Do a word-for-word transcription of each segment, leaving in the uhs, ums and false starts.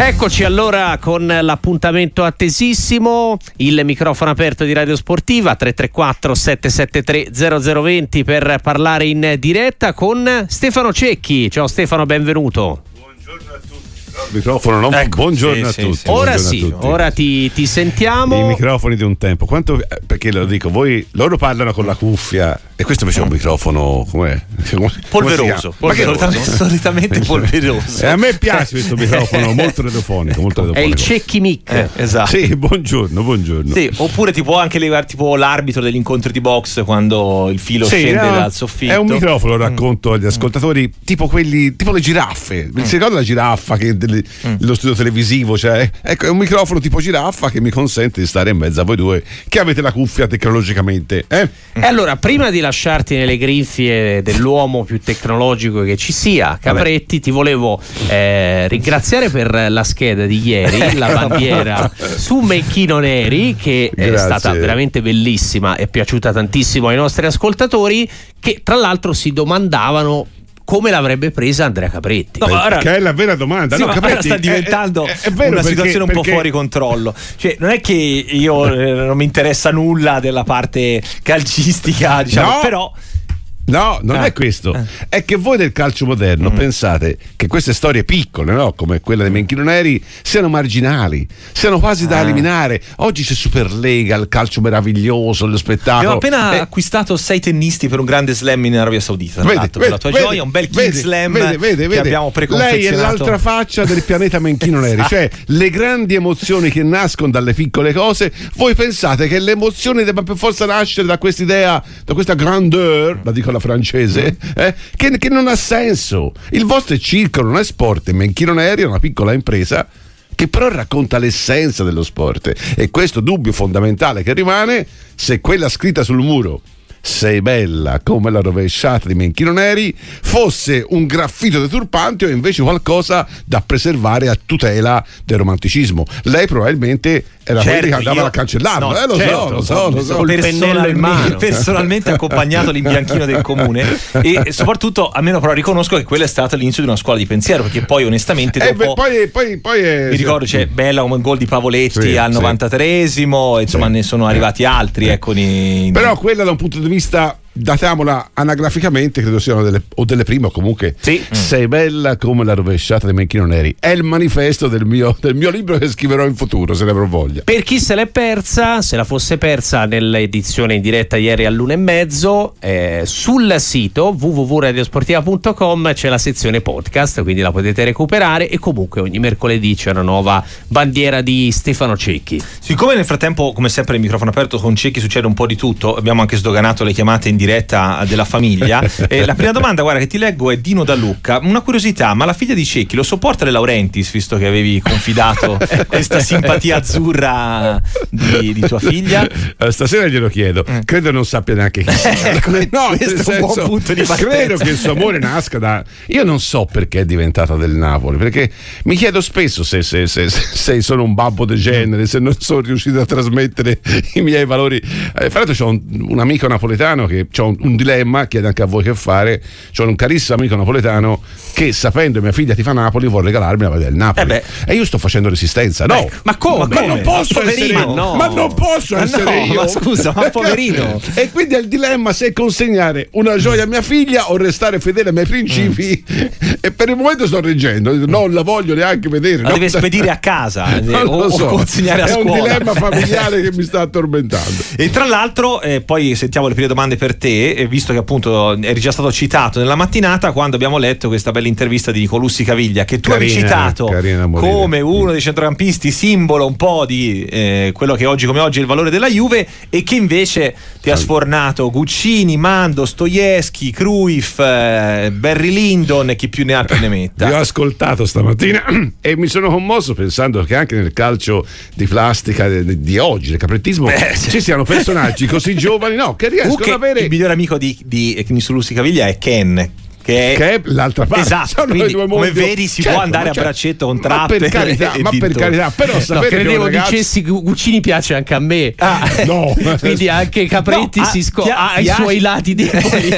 Eccoci allora con l'appuntamento attesissimo, il microfono aperto di Radio Sportiva tre tre quattro sette sette tre zero zero due zero per parlare in diretta con Stefano Cecchi. Ciao Stefano, benvenuto. Buongiorno a tutti. Microfono, no? Ecco, buongiorno sì, a tutti. Sì, sì. Ora buongiorno sì, ora ti, ti sentiamo. I microfoni di un tempo. Quanto, perché lo dico, voi loro parlano con la cuffia e questo invece è un microfono com'è? polveroso, polveroso. Ma che solitamente polveroso. E a me piace questo microfono molto radiofonico, molto radiofonico. È il Cecchi Mic. Eh, esatto. Sì, buongiorno, buongiorno. Sì, oppure ti può anche levare tipo l'arbitro degli incontri di box quando il filo sì, scende no, dal soffitto. È un microfono, racconto mm. agli ascoltatori, tipo quelli, tipo le giraffe. Mm. Si ricorda la giraffa che Delle, mm. lo studio televisivo, cioè ecco, è un microfono tipo giraffa che mi consente di stare in mezzo a voi due che avete la cuffia tecnologicamente. Eh? E allora, prima di lasciarti nelle grinfie dell'uomo più tecnologico che ci sia, Capretti, vabbè, ti volevo eh, ringraziare per la scheda di ieri, la bandiera su Menchino Neri, che grazie, è stata veramente bellissima, è piaciuta tantissimo ai nostri ascoltatori, che tra l'altro si domandavano come l'avrebbe presa Andrea Capretti, no, ma ora, che è la vera domanda. Sì, no, Capretti sta diventando è, è, è una perché, situazione un perché... po' fuori controllo, cioè non è che io eh, non mi interessa nulla della parte calcistica, diciamo, no, però no, non ah. è questo, è che voi del calcio moderno mm. pensate che queste storie piccole, no, come quella dei Menchino Neri, siano marginali, siano quasi da ah. eliminare. Oggi c'è Superlega, il calcio meraviglioso, lo spettacolo. Abbiamo appena eh. acquistato sei tennisti per un grande slam in Arabia Saudita, vedi, vedi, per la tua vedi, gioia, un bel king slam vedi, vedi, vedi, che abbiamo preconfezionato. Lei è l'altra faccia del pianeta Menchino Neri, cioè le grandi emozioni che nascono dalle piccole cose. Voi pensate che l'emozione debba per forza nascere da quest'idea, da questa grandeur, la dico la francese, eh, che, che non ha senso. Il vostro è circo, non è sport. Menchino Neri è una piccola impresa che però racconta l'essenza dello sport, e questo dubbio fondamentale che rimane: se quella scritta sul muro "sei bella come la rovesciata" di Menchino Neri fosse un graffito deturpante o invece qualcosa da preservare a tutela del romanticismo. Lei probabilmente era certo, quella che andava io... a cancellarla, no, eh, lo, certo, so, lo so, lo so, so. Personalmente, personalmente accompagnato l'imbianchino del comune, e soprattutto almeno però riconosco che quello è stato l'inizio di una scuola di pensiero, perché poi onestamente dopo, eh, beh, poi, poi, poi eh, mi ricordo c'è cioè, bella un gol di Pavoletti sì, al novantatreesimo sì, insomma sì, ne sono arrivati altri sì, ecco, in... però quella da un punto di vista, datiamola anagraficamente, credo siano delle, o delle prime o comunque sì, "sei bella come la rovesciata" dei Menchino Neri è il manifesto del mio, del mio libro che scriverò in futuro, se ne avrò voglia. Per chi se l'è persa, se la fosse persa nell'edizione in diretta ieri all'una e mezzo, eh, sul sito w w w punto radiosportiva punto com c'è la sezione podcast, quindi la potete recuperare, e comunque ogni mercoledì c'è una nuova bandiera di Stefano Cecchi. Siccome nel frattempo, come sempre, il microfono aperto con Cecchi succede un po' di tutto, abbiamo anche sdoganato le chiamate in diretta diretta della famiglia. Eh, la prima domanda, guarda, che ti leggo è Dino da Lucca. Una curiosità, ma la figlia di Cecchi lo sopporta De Laurentiis, visto che avevi confidato questa simpatia azzurra di, di tua figlia? Uh, stasera glielo chiedo, mm. credo non sappia neanche chi sia. Ecco, no, questo è un buon punto di partenza. Credo che il suo amore nasca da... Io non so perché è diventata del Napoli, perché mi chiedo spesso se, se, se, se, se sono un babbo de genere, se non sono riuscito a trasmettere i miei valori. Eh, fra l'altro c'ho un, un amico napoletano che... c'ho un, un dilemma, chiedo anche a voi che fare. C'ho un carissimo amico napoletano che, sapendo mia figlia ti fa Napoli, vuol regalarmi la maglia del Napoli, eh e io sto facendo resistenza. No, ecco, ma come? Ma non posso ma essere io, no. ma non posso ma essere no, io. Ma scusa, ma poverino. E quindi è il dilemma se consegnare una gioia a mia figlia o restare fedele ai miei principi. Mm. E per il momento sto reggendo, non la voglio neanche vedere. La no? deve spedire a casa no, o, so. o consegnare a è scuola. È un dilemma familiare che mi sta tormentando. E tra l'altro, eh, poi sentiamo le prime domande per te, visto che appunto eri già stato citato nella mattinata quando abbiamo letto questa bella intervista di Nicolussi Caviglia, che tu avevi citato come uno dei centrocampisti simbolo un po' di eh, quello che oggi come oggi è il valore della Juve, e che invece ti ha sfornato Guccini, Mando, Stoieschi, Cruyff, eh, Barry Lyndon e chi più ne ha più ne metta. Vi ho ascoltato stamattina e mi sono commosso pensando che anche nel calcio di plastica di, di oggi, nel caprettismo, Beh, ci siano personaggi così giovani, no, che riescono okay. ad avere... Il miglior amico di, di Nicolussi Caviglia è Ken, che, che è l'altra parte. Esatto, quindi, come vedi, si certo, può andare a certo. braccetto con trappe. Ma per carità, ma per carità però sapete, no, credevo ragazzi... dicessi Guccini piace anche a me. Ah, no. Quindi anche Capretti no, si scopre ai suoi lati di noi.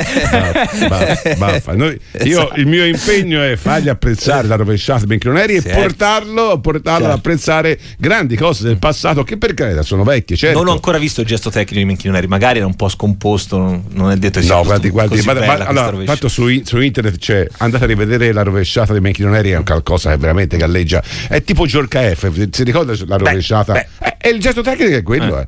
Baffa, baffa. Noi, io esatto. il mio impegno è fargli apprezzare la rovesciata Bianchironieri e sì. portarlo, portarlo sì. ad apprezzare grandi cose del passato che per carità sono vecchie. Certo. Non ho ancora visto il gesto tecnico di Bianchironieri, magari era un po' scomposto, non è detto che sia no, guardi, guardi, ma, ma, allora, tanto su, su internet c'è, andate a rivedere la rovesciata dei Bianchironieri, è un qualcosa che veramente galleggia, è tipo Giorca F, si ricorda la rovesciata? Beh, beh. E il gesto tecnico è quello, eh. eh.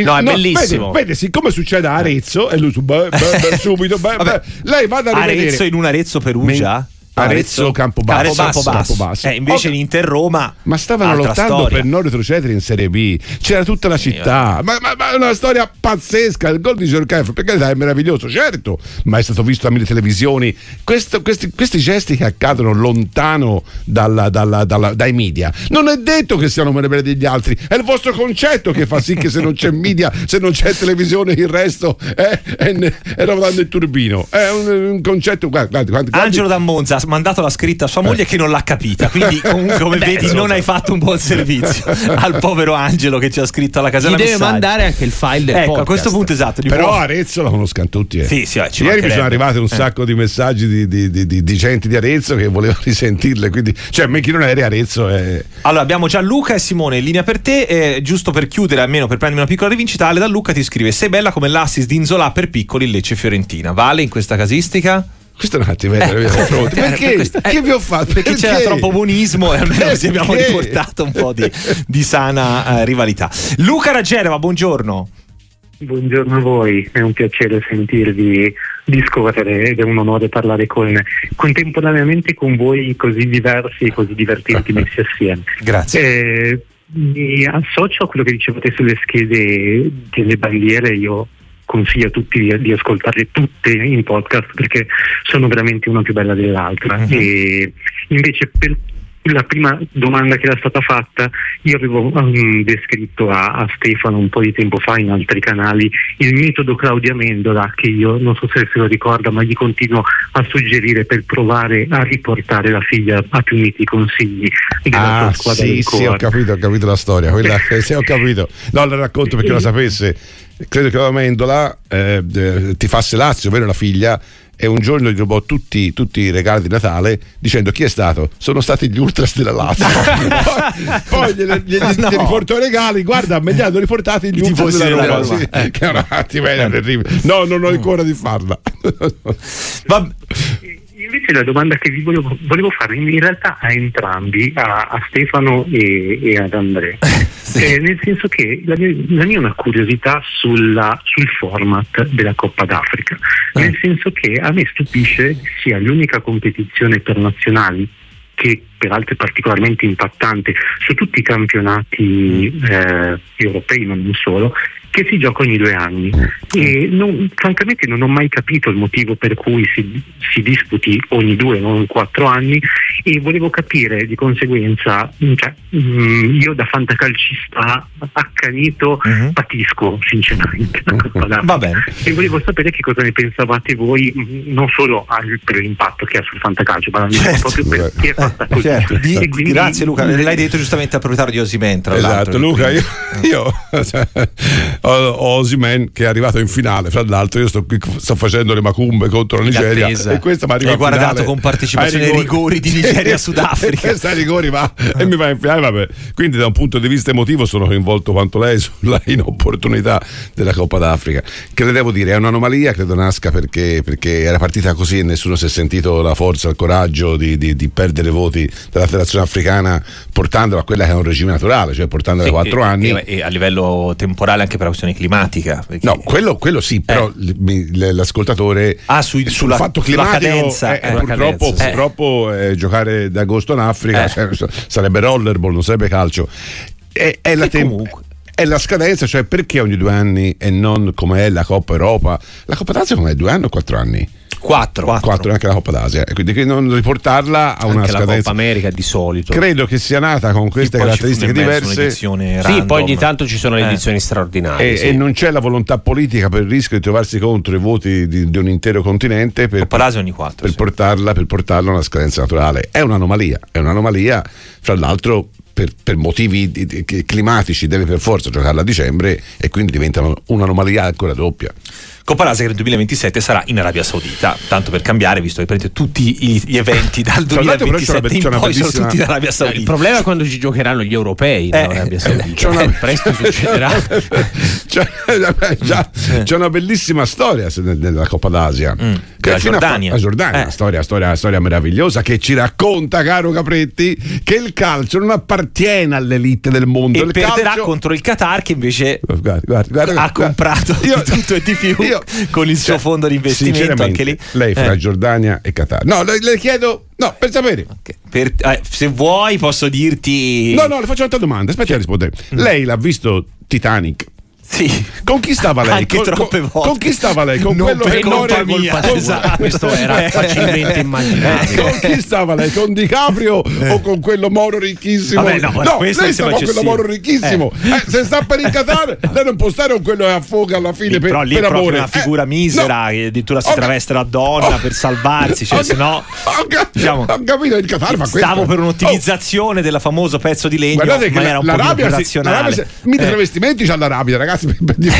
Il, no, è no, bellissimo. Vede, vede, siccome succede a Arezzo, e lui beh, beh, subito, beh, beh, lei vada a rivedere. Arezzo in un Arezzo Perugia? Men- Arezzo, Campobasso, Campobasso. Campobasso. Eh, invece oh, in Inter Roma, ma stavano lottando storia. per non retrocedere in Serie B, c'era tutta la città, ma, ma, ma è una storia pazzesca. Il gol di Giorgio, perché è meraviglioso, certo, ma è stato visto a mille televisioni. Questo, questi, questi gesti che accadono lontano dalla, dalla, dalla, dai media, non è detto che siano meraviglie degli altri, è il vostro concetto che fa sì che se non c'è media, se non c'è televisione, il resto è, è, è, è lavorando in turbino. È un, un concetto. Guarda, guarda, guarda, Angelo da Monza mandato la scritta a sua moglie eh. che non l'ha capita, quindi comunque come Beh, vedi non hai fatto un buon servizio al povero Angelo che ci ha scritto alla casella messaggi. Gli deve mandare anche il file del ecco podcast. A questo punto esatto, però può... Arezzo la conoscono tutti, eh. sì, sì, eh, ieri mi sono arrivati un eh. sacco di messaggi di, di, di, di, di gente di Arezzo che voleva risentirle, quindi cioè chi non era Arezzo è... Allora abbiamo già Luca e Simone in linea per te, eh, giusto per chiudere, almeno per prendermi una piccola rivincita. Ale da Luca ti scrive: sei bella come l'assist di Inzola per Piccoli Lecce Fiorentina, vale in questa casistica? Questo è un attimo, eh, perché? Questo, che eh, vi ho fatto? Perché, perché c'era troppo buonismo e almeno ci abbiamo riportato un po' di, di sana eh, rivalità. Luca Raggereva, buongiorno. Buongiorno a voi, è un piacere sentirvi discorrere ed è un onore parlare con contemporaneamente con voi così diversi e così divertenti messi assieme. Grazie. Eh, mi associo a quello che dicevate sulle schede delle bandiere, io consiglio a tutti di, di ascoltarle tutte in podcast perché sono veramente una più bella dell'altra. Uh-huh. E invece per la prima domanda che era stata fatta io avevo um, descritto a, a Stefano un po' di tempo fa in altri canali il metodo Claudia Mendola, che io non so se se lo ricorda ma gli continuo a suggerire per provare a riportare la figlia a più miti consigli della ah, sua squadra. Sì, sì, ho capito, ho capito la storia quella, sì, ho capito, no, la racconto perché e... la sapesse. Credo che la Mendola eh, tifasse Lazio, vero, la figlia, e un giorno gli rubò tutti, tutti i regali di Natale dicendo: chi è stato? Sono stati gli ultras della Lazio. Poi, poi glieli gli, gli, no. gli riportò i regali, guarda, me li hanno riportati gli ultras della Lazio, sì, eh. che è una cattiveria terribile. No, non ho il cuore di farla. Vabbè. Invece la domanda che vi volevo, volevo fare in realtà a entrambi, a, a Stefano e, e ad Andrea, sì. eh, nel senso che la mia, la mia è una curiosità sulla, sul format della Coppa d'Africa, eh. nel senso che a me stupisce sia l'unica competizione per nazionali, che peraltro è particolarmente impattante su tutti i campionati eh, europei, non solo, che si gioca ogni due anni e non, francamente non ho mai capito il motivo per cui si, si disputi ogni due, non quattro anni, e volevo capire di conseguenza, cioè, io da fantacalcista accanito uh-huh. patisco sinceramente la Coppa d'Africa e volevo sapere che cosa ne pensavate voi, non solo al, per l'impatto che ha sul fantacalcio, ma certo. proprio perché è fatta così. Certo. Di, e quindi, grazie Luca, l'hai detto giustamente al proprietario di Osimhen. Esatto, Luca, io... io Osimhen che è arrivato in finale, fra l'altro io sto, qui, sto facendo le macumbe contro la Nigeria e questa mi arriva in finale, guardato con partecipazione ai rigori, rigori di Nigeria Sudafrica, questa ai rigori va e mi va in finale, vabbè. Quindi da un punto di vista emotivo sono coinvolto quanto lei sulla inopportunità della Coppa d'Africa, che le devo dire è un'anomalia, credo nasca perché, perché era partita così e nessuno si è sentito la forza, il coraggio di, di, di perdere voti della federazione africana portandola a quella che è un regime naturale, cioè portandola sì, a quattro anni e, e a livello temporale anche per la questione climatica, perché... no quello, quello sì, però eh. l'ascoltatore ah, sui, sul sulla, fatto climatico cadenza, eh, eh, purtroppo, cadenza. purtroppo eh. Eh, giocare d'agosto in Africa eh. cioè, sarebbe rollerball, non sarebbe calcio, è, è la tempo è la scadenza, cioè perché ogni due anni e non come è la Coppa Europa, la Coppa d'Azio come è due anni o quattro anni? quattro. quattro, anche la Coppa d'Asia, quindi che non riportarla a una anche scadenza. La Coppa America di solito credo che sia nata con queste caratteristiche diverse. Sì, poi ogni tanto ci sono le edizioni eh. straordinarie, e, sì. e non c'è la volontà politica per il rischio di trovarsi contro i voti di, di un intero continente per, Coppa d'Asia ogni quattro, per sì. portarla per portarla a una scadenza naturale. È un'anomalia, è un'anomalia, fra l'altro. Per, per motivi di, di, climatici deve per forza giocarla a dicembre e quindi diventano un'anomalia ancora doppia. Coppa d'Asia che nel duemilaventisette sarà in Arabia Saudita, tanto per cambiare, visto che tutti gli eventi dal duemilaventisette in poi bellissima... sono tutti in Arabia Saudita. Il problema è quando ci giocheranno gli europei in eh, Arabia Saudita, una... eh, presto succederà. C'è, già, c'è una bellissima storia della Coppa d'Asia, mm, che Giordania, a Giordania, eh. storia, storia, storia meravigliosa che ci racconta, caro Capretti, che il calcio non appartiene all'elite del mondo e il perderà calcio... contro il Qatar, che invece guarda, guarda, guarda, ha comprato io... di tutto e di più. Io, con il suo cioè, fondo di investimento anche lì. Lei fra eh. Giordania e Qatar. No, le, le chiedo. No, per sapere. Okay. Per, eh, se vuoi posso dirti. No, no, le faccio un'altra domanda. Aspetti a rispondere. Mm. Lei l'ha visto Titanic? Sì. Con chi stava lei? Anche con, troppe volte. Con chi stava lei? Con non quello che non era colpa mia. Esatto. Questo era facilmente immaginabile. Con chi stava lei? Con DiCaprio o con quello moro ricchissimo? Vabbè, no, no lei stava con eccessivo. Quello moro ricchissimo. Eh. Eh, se sta per il Qatar, lei non può stare con quello che affoga alla fine. Lì, per, però lì per è proprio amore. Una figura eh. misera, no. Che addirittura si okay. traveste da donna oh. per salvarsi. Cioè, oh. se no, oh. diciamo, ho capito, il Qatar fa questo. Stavo per un'ottimizzazione oh. del famoso pezzo di legno. Guardate che l'Arabia razionale. Mille travestimenti c'ha l'Arabia, ragazzi. Via,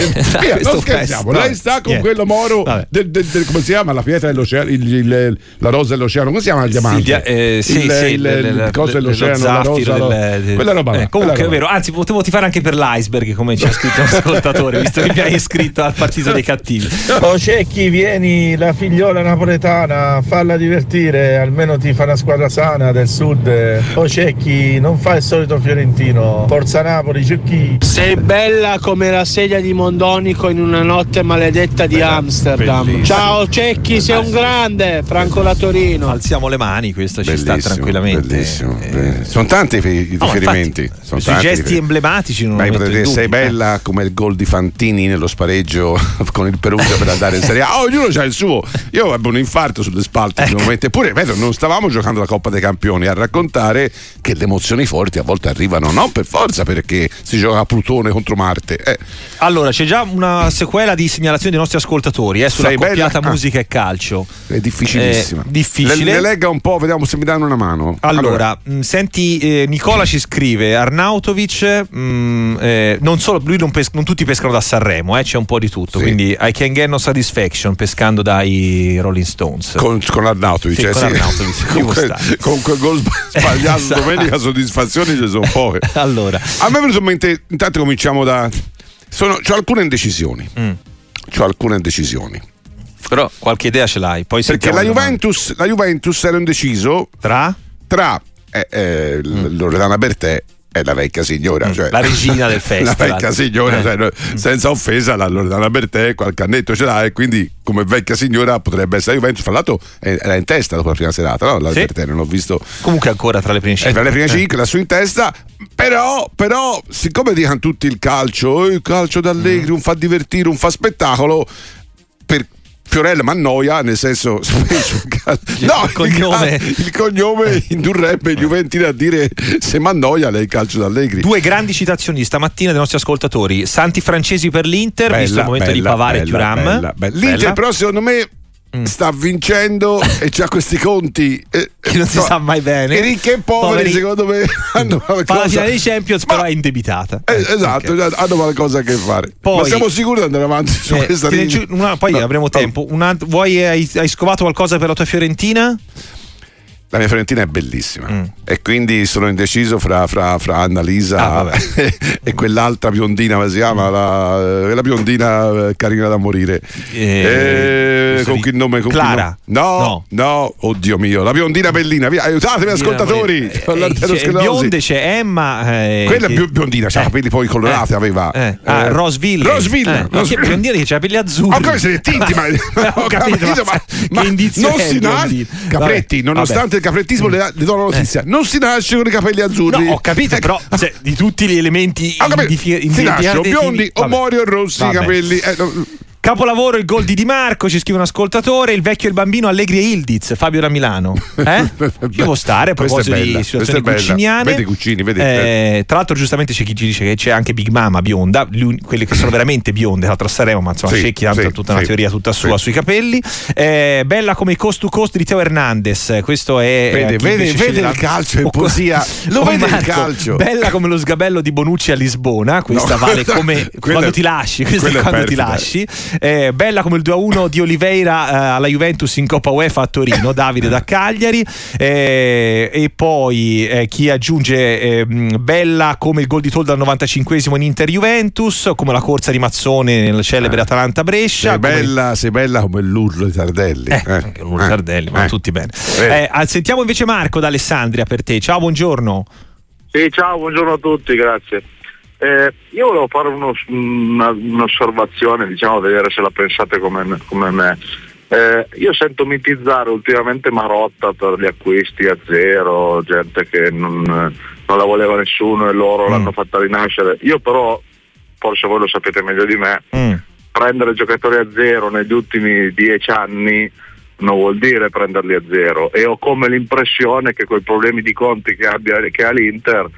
non scherziamo, lei sta con yeah. quello moro del, del, del, come si chiama la pietra dell'oceano, il, il, la rosa dell'oceano, come si chiama il diamante? Sì, eh, sì, il, sì, il, il coso dell'oceano, la rosa, del, del, quella roba. Eh, là, comunque quella roba. È vero, anzi potevo tifare anche per l'iceberg, come ci ha scritto un ascoltatore, visto che mi hai iscritto al partito dei cattivi. Oh Cecchi, vieni, la figliola napoletana, falla divertire, almeno ti fa una squadra sana del sud. Oh Cecchi, non fa il solito fiorentino, forza Napoli, Cecchi. Sei bella come la sedia di Mondonico in una notte maledetta di Bella, Amsterdam. Bellissimo. Ciao Cecchi, sei un grande, Franco da Torino. Alziamo le mani, questo bellissimo, ci sta tranquillamente. Bellissimo, eh, bellissimo. Sono tanti i riferimenti. No, sono tanti gesti riferimenti. Emblematici. Non Beh, dire, sei bella eh. come il gol di Fantini nello spareggio con il Perugia per andare in Serie A. Oh, ognuno c'ha il suo. Io avevo un infarto sulle spalle ecco. in un momento. Eppure, vedo, non stavamo giocando la Coppa dei Campioni a raccontare che le emozioni forti a volte arrivano non per forza perché si gioca a Plutone contro Marte. Eh. Allora c'è già una sequela di segnalazioni dei nostri ascoltatori eh, sulla coppiata musica ah. e calcio. È difficilissima. Eh, difficile. Le, le legga un po', vediamo se mi danno una mano. Allora, allora. Mh, senti, eh, Nicola ci scrive: Arnautovic, mh, eh, non solo lui, non, pes- non tutti pescano da Sanremo, eh, c'è un po' di tutto. Sì. Quindi I Can Get No Satisfaction pescando dai Rolling Stones. Con, con Arnautovic, sì, eh, con, sì. Arnautovic con, quel, con quel gol sbagliato esatto. domenica, soddisfazioni ce sono poche. Allora, a me è venuto in mente, intanto cominciamo da. Sono, c'ho alcune indecisioni. Mm. C'ho alcune indecisioni. Però qualche idea ce l'hai. Poi perché la Juventus, la Juventus era indeciso tra tra eh, eh, mm. Loredana Bertè e la vecchia signora, mm. cioè, la regina del festival. La vecchia signora, eh. cioè, senza offesa, la Loredana Bertè qualche annetto ce l'ha e quindi come vecchia signora potrebbe essere la Juventus. Fra l'altro era in testa dopo la prima serata, no? La sì. Bertè non ho visto. Comunque ancora tra le prime cinque. Eh, tra le prime cinque, eh. la sua in testa. Però, però, siccome dicono tutti il calcio, il calcio d'Allegri, mm. un fa divertire, un fa spettacolo, per Fiorella m'annoia, nel senso spesso, no, il cognome, il, il cognome indurrebbe i juventini a dire se m'annoia lei il calcio d'Allegri. Due grandi citazioni stamattina dei nostri ascoltatori, Santi Francesi per l'Inter, bella, visto il momento bella, di Pavard e Thuram. L'Inter bella. Però secondo me Mm. sta vincendo e c'ha questi conti eh, che non si no, sa mai bene, e ricchi e poveri, poveri secondo me hanno qualcosa. Fa la finale di Champions ma, però è indebitata eh, esatto okay. hanno qualcosa a che fare poi, ma siamo sicuri di andare avanti su eh, questa linea una, poi no, avremo no. tempo una, vuoi hai, hai scovato qualcosa per la tua Fiorentina? La mia Fiorentina è bellissima mm. e quindi sono indeciso fra, fra, fra Annalisa ah, e quell'altra biondina, come si chiama? La, la biondina carina da morire. Eh, eh, con chi nome? Con Clara? Chi nome? No, no, no, oddio mio, la biondina bellina, via, aiutatemi ascoltatori. C'è bionde, c'è Emma. Eh, Quella che... biondina, c'ha eh. capelli poi colorati, eh. aveva. Eh. Ah, eh. Roseville. Roseville. Eh. Roseville. Biondina che c'ha capelli azzurri. Ho capito, se tinti, ma ho capito, ma, ma, ma, ma che non si nasce. Capretti, nonostante caprettismo mm. le, le do la notizia eh. non si nasce con i capelli azzurri no ho capito eh, però cioè, di tutti gli elementi indifi- si nasce o biondi o mori o rossi i capelli eh, no. Capolavoro il gol di Di Marco, ci scrive un ascoltatore. Il vecchio e il bambino, Allegri e Ildiz. Fabio da Milano, eh? Devo stare a proposito bella, di situazioni cuciniane. Vedi Cucini, vedi, eh, tra l'altro giustamente c'è chi ci dice che c'è anche Big Mama bionda, quelle che sono veramente bionde, l'altra saremo, ma insomma sì, c'è chi ha sì, tutta una sì, teoria tutta sua sì, sui capelli. Eh, bella come i cost to cost di Teo Hernandez, questo è vede, vede, vede il calcio in poesia, lo vede il calcio. Bella come lo sgabello di Bonucci a Lisbona, questa no, vale come quella, quando ti lasci, questa è quando perfida, ti lasci. Eh, bella come il due a uno di Oliveira eh, alla Juventus in Coppa UEFA a Torino, Davide da Cagliari. Eh, e poi eh, chi aggiunge eh, bella come il gol di Toldo al novantacinquesimo in Inter-Juventus, come la corsa di Mazzone nella celebre Atalanta-Brescia. Sei bella, come... sei bella come l'urlo di Tardelli. Eh, eh, anche l'urlo di eh, Tardelli, ma eh, tutti bene. Eh, sentiamo invece Marco da Alessandria per te. Ciao, buongiorno. Sì, ciao, buongiorno a tutti, grazie. Eh, io volevo fare uno, una, un'osservazione, diciamo, vedere se la pensate come, come me. Eh, io sento mitizzare ultimamente Marotta per gli acquisti a zero, gente che non, non la voleva nessuno e loro mm. l'hanno fatta rinascere. Io però, forse voi lo sapete meglio di me, mm. prendere giocatori a zero negli ultimi dieci anni non vuol dire prenderli a zero, e ho come l'impressione che coi problemi di conti che, abbia, che ha l'Inter,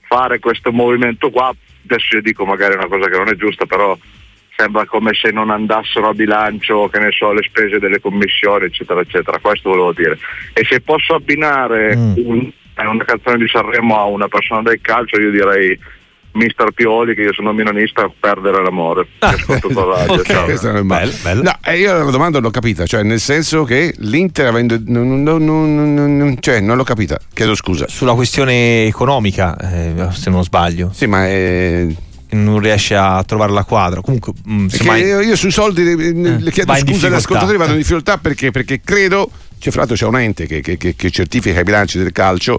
fare questo movimento qua, adesso io dico magari una cosa che non è giusta, però sembra come se non andassero a bilancio, che ne so, le spese delle commissioni eccetera eccetera, questo volevo dire. E se posso abbinare mm. un, una canzone di Sanremo a una persona del calcio, io direi mister Pioli, che io sono milanista, perdere l'amore. Ah, okay. Bello, bello. No, eh, io la domanda l'ho capita, cioè nel senso che l'Inter avendo non, non, non, non, cioè non l'ho capita, chiedo scusa sulla questione economica, eh, se non sbaglio. Sì, ma è... non riesce a trovare la quadra. Comunque mh, mai... io, io sui soldi eh, le chiedo scusa agli ascoltatori, vado in difficoltà perché, perché credo, cioè, fra l'altro c'è un ente che, che, che, che certifica i bilanci del calcio.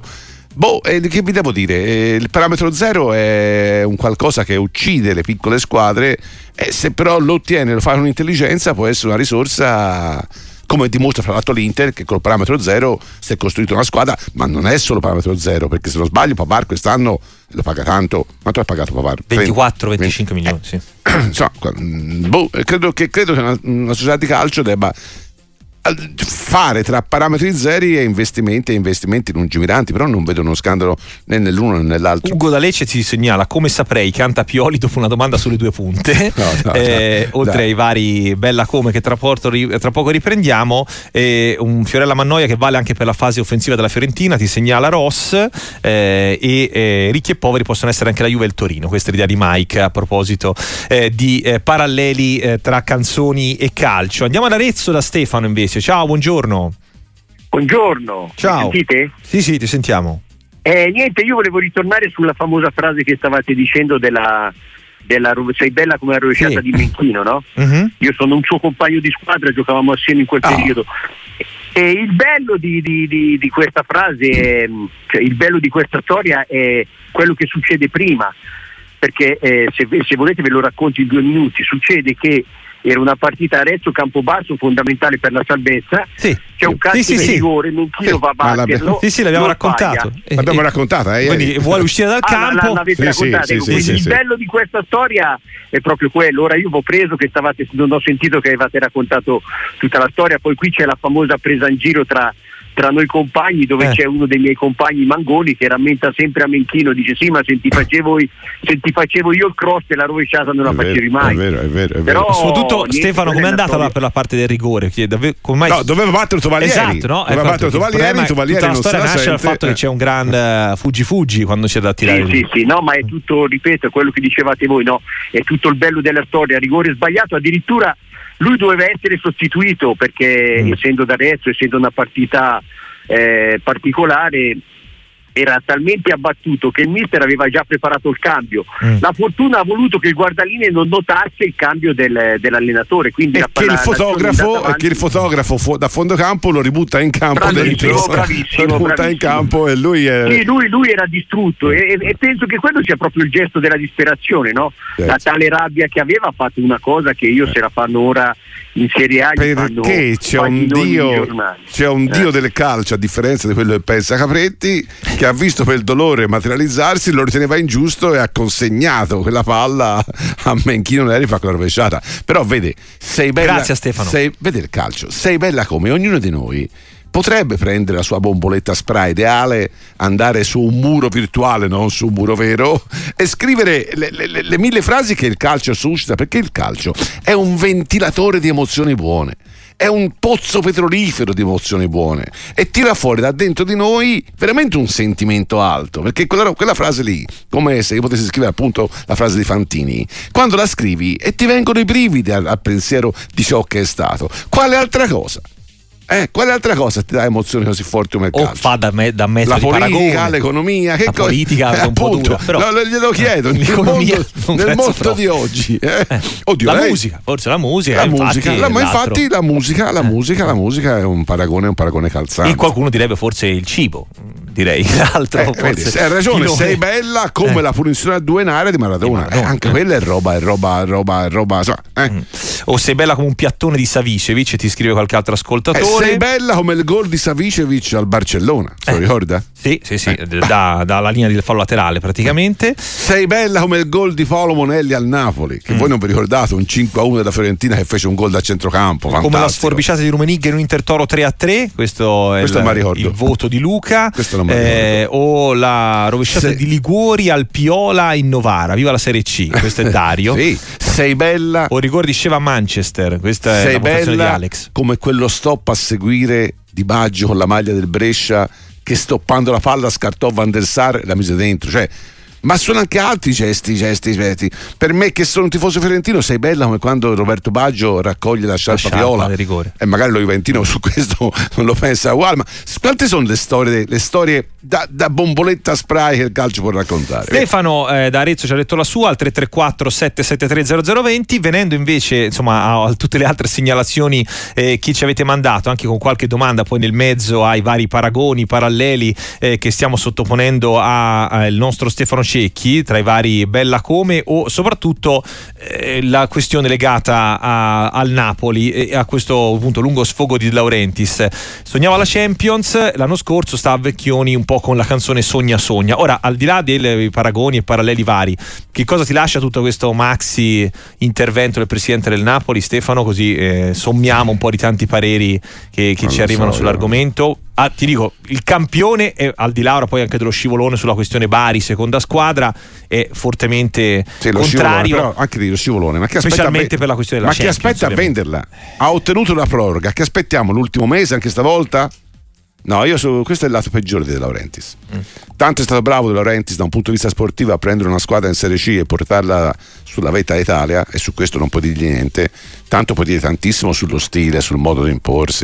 Boh, eh, che vi devo dire? Eh, il parametro zero è un qualcosa che uccide le piccole squadre, e eh, se però lo ottiene, lo fa con intelligenza, può essere una risorsa, come dimostra fra l'altro l'Inter, che col parametro zero si è costruita una squadra, ma non è solo parametro zero, perché se non sbaglio Pavard quest'anno lo paga tanto. Quanto ha pagato Pavard? ventiquattro venticinque milioni, eh. Sì. Insomma, boh, credo che, credo che una, una società di calcio debba fare tra parametri zeri e investimenti e investimenti lungimiranti, però non vedo uno scandalo né nell'uno né nell'altro. Ugo da Lecce ci segnala come saprei canta Pioli dopo una domanda sulle due punte, no, no, eh, no, oltre no. ai vari bella come che tra, porto, tra poco riprendiamo, eh, un Fiorella Mannoia che vale anche per la fase offensiva della Fiorentina, ti segnala Ross, eh, e eh, ricchi e poveri possono essere anche la Juve e il Torino, questa è l'idea di Mike a proposito eh, di eh, paralleli eh, tra canzoni e calcio. Andiamo ad Arezzo da Stefano invece. Ciao, buongiorno. Buongiorno. Ciao. Mi sentite? Sì, sì, ti sentiamo. Eh, niente, io volevo ritornare sulla famosa frase che stavate dicendo della, della sei bella come la rovesciata sì. di Menchino, no? Uh-huh. Io sono un suo compagno di squadra, giocavamo assieme in quel oh. periodo. E il bello di, di, di, di questa frase, è, cioè il bello di questa storia è quello che succede prima, perché eh, se, se volete ve lo racconto in due minuti. Succede che era una partita a Arezzo, Campobasso, fondamentale per la salvezza. Sì. C'è un calcio sì, sì, di rigore, sì. Menchino sì, va a batterlo. Sì, sì, l'abbiamo raccontato. Eh, l'abbiamo eh, raccontata. Eh, quindi vuole uscire dal ah, campo. La, la, sì, sì, sì, quindi sì, il sì. bello di questa storia è proprio quello. Ora io ho preso che stavate, non ho sentito che avevate raccontato tutta la storia. Poi qui c'è la famosa presa in giro tra tra noi compagni, dove eh. c'è uno dei miei compagni, Mangoni, che rammenta sempre a Menchino, dice sì, ma se ti facevo, se ti facevo io il cross e la rovesciata non è la facevi vero, mai. È vero, è vero, è vero. Però, soprattutto Stefano, com'è andata la, per la parte del rigore? Mai... No, doveva battere Tovalieri. Esatto, no? Doveva battere Tovalieri, Tovalieri non la storia nasce sente... dal fatto eh. che c'è un gran eh, fuggi-fuggi quando c'è da tirare. Sì, sì, sì, no, ma è tutto, ripeto, quello che dicevate voi, no? È tutto il bello della storia, rigore sbagliato, addirittura lui doveva essere sostituito perché mm. essendo d'Arezzo, essendo una partita eh, particolare, era talmente abbattuto che il mister aveva già preparato il cambio. mm. La fortuna ha voluto che il guardalinee non notasse il cambio del, dell'allenatore, quindi e la, che, la, il fotografo, e che il fotografo fu- da fondo campo lo ributta in campo, bravissimo, bravissimo, lo ributta in campo e lui, è... sì, lui, lui era distrutto, e, e penso che quello sia proprio il gesto della disperazione, no? La tale rabbia che aveva, ha fatto una cosa che io eh. se la fanno ora in Serie A perché c'è un dio c'è un dio eh. del calcio, a differenza di quello che pensa Capretti, che ha visto quel dolore materializzarsi, lo riteneva ingiusto e ha consegnato quella palla a Menchino Neri, fa con la rovesciata. Però vede, sei bella, grazie Stefano, sei, vede il calcio, sei bella come ognuno di noi. Potrebbe prendere la sua bomboletta spray ideale, andare su un muro virtuale, non su un muro vero, e scrivere le, le, le mille frasi che il calcio suscita, perché il calcio è un ventilatore di emozioni buone, è un pozzo petrolifero di emozioni buone, e tira fuori da dentro di noi veramente un sentimento alto, perché quella, quella frase lì, come se io potessi scrivere appunto la frase di Fantini, quando la scrivi e ti vengono i brividi al, al pensiero di ciò che è stato. Quale altra cosa? Eh, quale altra cosa ti dà emozioni così forti come il calcio? O fa da me, da me la politica, paragone, l'economia, che la co- politica eh, è un po' dura, però no, glielo chiedo. Eh, nel mondo, nel mondo di oggi, eh. Eh. Oddio, la lei... musica, forse la musica, la infatti, musica, la, ma infatti la musica, la musica, la musica è un paragone, un paragone calzante. E qualcuno direbbe forse il cibo, direi l'altro. Eh, forse hai ragione, sei bella come eh. la punizione a due in area di Maradona. Maradona. Eh, anche eh. quella è roba, è roba, roba, è roba. Eh. Mm. O sei bella come un piattone di Savicevic, ti scrive qualche altro ascoltatore. Eh, Sei bella come il gol di Savicevic al Barcellona, se eh, lo ricorda? Sì, sì, sì, eh. da, dalla linea di fallo laterale praticamente. Sei bella come il gol di Paolo Monelli al Napoli, che mm. voi non vi ricordate, un cinque a uno della Fiorentina che fece un gol da centrocampo. Fantastico. Come la sforbiciata di Rummenigge in un Intertoro tre a tre, questo è questo il, il voto di Luca. Questo non mi eh, o la rovesciata Se... di Liguori al Piola in Novara, viva la Serie C, questo è Dario. Sì. Sei bella. O rigore di Sheva a Manchester, questa Sei è la votazione di Alex. Come quello stop a seguire Di Baggio con la maglia del Brescia, che stoppando la palla scartò Van der Sar e la mise dentro, cioè, ma sono anche altri gesti, gesti, gesti. Per me che sono un tifoso fiorentino, sei bella come quando Roberto Baggio raccoglie la sciarpa, la sciarpa viola, e magari lo juventino su questo non lo pensa uguale, ma quante sono le storie, le storie da, da bomboletta spray che il calcio può raccontare. Stefano eh, da Arezzo ci ha detto la sua al tre tre quattro sette sette tre zero zero due zero, venendo invece insomma a, a tutte le altre segnalazioni eh, che ci avete mandato, anche con qualche domanda poi nel mezzo ai vari paragoni paralleli eh, che stiamo sottoponendo al nostro Stefano Cecchi, tra i vari bella come o soprattutto eh, la questione legata a, al Napoli e a questo appunto lungo sfogo di Laurentiis. Sognava la Champions l'anno scorso, sta a Vecchioni un po' con la canzone Sogna Sogna. Ora, al di là dei paragoni e paralleli vari, che cosa ti lascia tutto questo maxi intervento del presidente del Napoli, Stefano? Così eh, sommiamo un po' di tanti pareri che, che ci arrivano so, sull'argomento. Ah, ti dico, il campione è, al di là ora poi anche dello scivolone sulla questione Bari seconda squadra, è fortemente sì, contrario, però anche dello scivolone, ma che specialmente a, per la questione della ma Champions, chi aspetta a venderla? Ha ottenuto la proroga, che aspettiamo l'ultimo mese anche stavolta? No, io so, questo è il lato peggiore di De Laurentiis. Mm. Tanto è stato bravo De Laurentiis da un punto di vista sportivo a prendere una squadra in Serie C e portarla sulla vetta d'Italia, e su questo non può dirgli niente. Tanto può dire tantissimo sullo stile, sul modo di imporsi.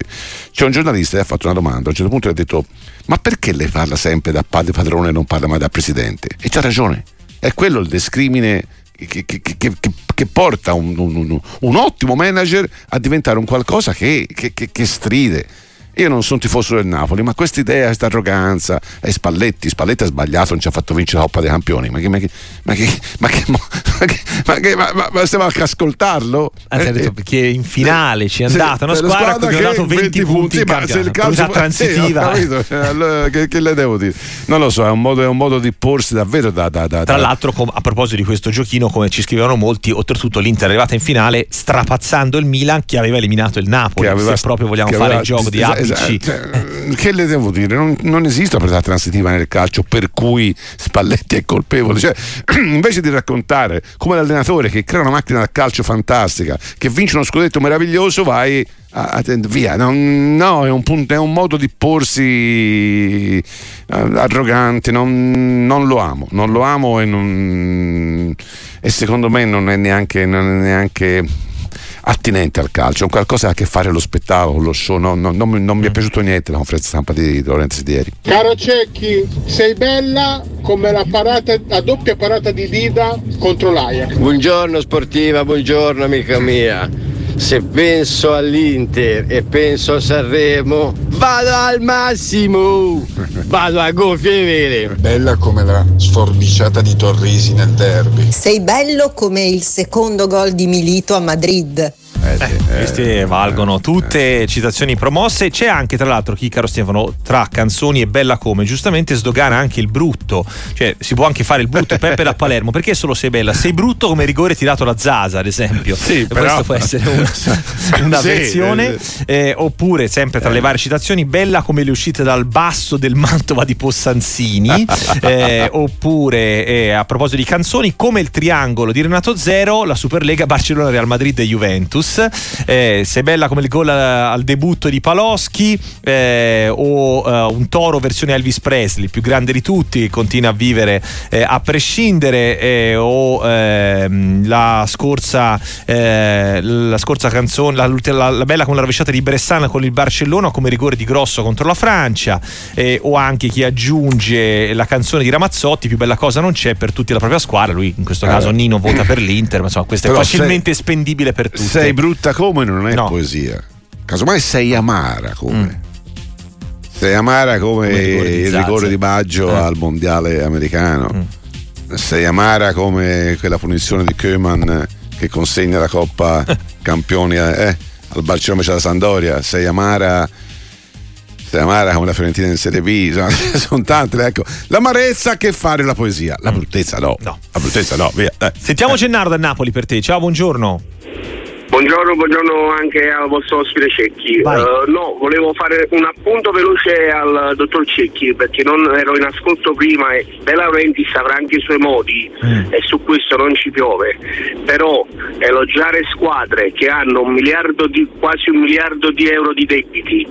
C'è un giornalista che ha fatto una domanda, a un certo punto gli ha detto: ma perché lei parla sempre da padrone e non parla mai da presidente? E c'ha ragione, è quello il discrimine che, che, che, che, che porta un, un, un ottimo manager a diventare un qualcosa che, che, che, che stride. Io non sono tifoso del Napoli, ma questa idea, questa arroganza, è Spalletti, Spalletti ha sbagliato, non ci ha fatto vincere la Coppa dei Campioni, ma che, ma che, ma che, ma che, ma che, ma, ma, ma stiamo anche ascoltarlo? Ah, eh, detto, perché in finale eh, ci è andata una squadra, squadra che ha dato venti punti, punti se il calcio è transitiva. Eh, allora, che, che le devo dire? Non lo so, è un modo, è un modo di porsi davvero da, da, da tra da, l'altro com, a proposito di questo giochino, come ci scrivevano molti, oltretutto l'Inter è arrivata in finale strapazzando il Milan, che aveva eliminato il Napoli, aveva, se proprio vogliamo fare aveva, il gioco di Apple. Cioè, che le devo dire, non, non esiste una presa transitiva nel calcio per cui Spalletti è colpevole, cioè, invece di raccontare come l'allenatore che crea una macchina da calcio fantastica, che vince uno scudetto meraviglioso, vai a, a, via no, no è, un punto, è un modo di porsi arrogante, non, non lo amo non lo amo e, non, e secondo me non è neanche non è neanche attinente al calcio, è un qualcosa che ha a che fare con lo spettacolo, lo show. No, no, non, non mi è piaciuto niente la conferenza stampa di Laurentiis di ieri. Caro Cecchi, sei bella come la parata, la doppia parata di Dida contro l'Ajax. Buongiorno sportiva, buongiorno amica mia. Se penso all'Inter e penso a Sanremo, vado al massimo, vado a gonfie vele. Bella come la sforbiciata di Torrisi nel derby. Sei bello come il secondo gol di Milito a Madrid. eh, sì, eh, queste eh, valgono tutte eh, citazioni promosse. C'è anche tra l'altro chi, caro Stefano, tra canzoni e Bella Come giustamente sdogana anche il brutto, cioè si può anche fare il brutto e Peppe da Palermo, perché solo sei bella, sei brutto come rigore tirato da Zaza ad esempio, sì, però... questo può essere una, una sì, versione eh, oppure sempre tra le varie citazioni Bella come le uscite dal basso del Mantova di Possanzini eh, oppure eh, a proposito di canzoni come il triangolo di Renato Zero, la Superlega, Barcellona, Real Madrid e Juventus, eh, sei bella come il gol al debutto di Paloschi eh, o eh, un toro versione Elvis Presley, il più grande di tutti, continua a vivere eh, a prescindere eh, o eh, la scorsa eh, la scorsa canzone la, la, la bella come la rovesciata di Bressana con il Barcellona come rigore di Grosso contro la Francia eh, o anche chi aggiunge la canzone di Ramazzotti, più bella cosa non c'è, per tutti la propria squadra, lui in questo caso eh. Nino vota per l'Inter, ma insomma questa è però facilmente sei, spendibile per tutti. Sei brutta come non è no. poesia, casomai sei amara come mm. sei amara come, come rigore il rigore di Baggio eh. al mondiale americano mm. sei amara come quella punizione di Koeman che consegna la Coppa Campioni eh, al Barcellona c'è la Sampdoria, sei amara sei amara come la Fiorentina in Serie B, sono, sono tante, ecco, l'amarezza ha a che fare la poesia, la bruttezza no, no. la bruttezza no, via. Dai. Sentiamo eh. Gennaro da Napoli per te, ciao, buongiorno. Buongiorno, buongiorno anche al vostro ospite Cecchi. Uh, no, volevo fare un appunto veloce al dottor Cecchi perché non ero in ascolto prima e De Laurentiis avrà anche i suoi modi mm. e su questo non ci piove, però elogiare squadre che hanno un miliardo di, quasi un miliardo di euro di debiti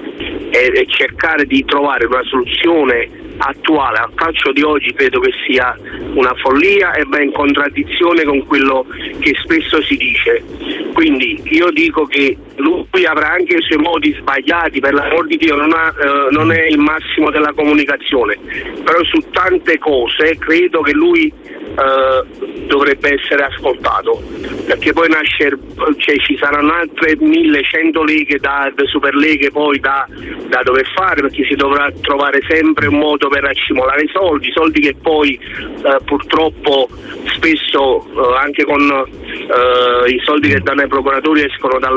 e, e cercare di trovare una soluzione attuale al calcio di oggi credo che sia una follia e va in contraddizione con quello che spesso si dice, quindi io dico che lui avrà anche i suoi modi sbagliati, per l'amor di Dio non, ha, eh, non è il massimo della comunicazione, però su tante cose credo che lui eh, dovrebbe essere ascoltato, perché poi nasce, cioè, ci saranno altre millecento leghe da, da superleghe poi da, da dover fare, perché si dovrà trovare sempre un modo per accumulare soldi, soldi che poi eh, purtroppo spesso eh, anche con eh, i soldi che danno ai procuratori escono dal,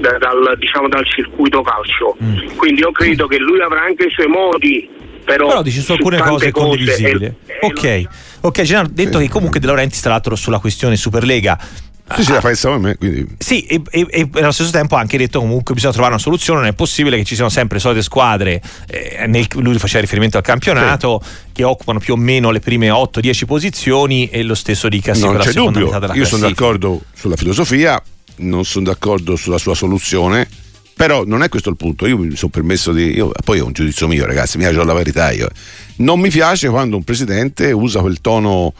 da, dal, diciamo, dal circuito calcio. Mm. Quindi io credo mm. che lui avrà anche i suoi modi, però, però dici su alcune cose condivisibili. È, è ok, ok Gennaro, detto sì. che comunque De Laurentiis tra l'altro sulla questione Superlega tu ce la fai a me, quindi. Sì, e, e, e allo stesso tempo ha anche detto comunque bisogna trovare una soluzione, non è possibile che ci siano sempre solite squadre eh, nel, lui faceva riferimento al campionato sì. che occupano più o meno le prime otto dieci posizioni e lo stesso dica non per c'è la seconda dubbio. Metà della classifica. Io sono d'accordo sulla filosofia, non sono d'accordo sulla sua soluzione, però non è questo il punto. Io mi sono permesso di io, poi è un giudizio mio ragazzi, mi piace la verità, io non mi piace quando un presidente usa quel tono,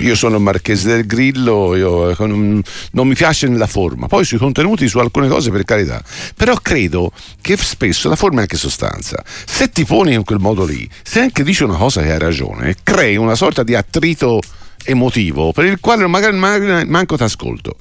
io sono il Marchese del Grillo, io, non, non mi piace nella forma, poi sui contenuti, su alcune cose per carità, però credo che spesso la forma è anche sostanza, se ti poni in quel modo lì, se anche dici una cosa che hai ragione, crei una sorta di attrito emotivo per il quale magari manco ti ascolto.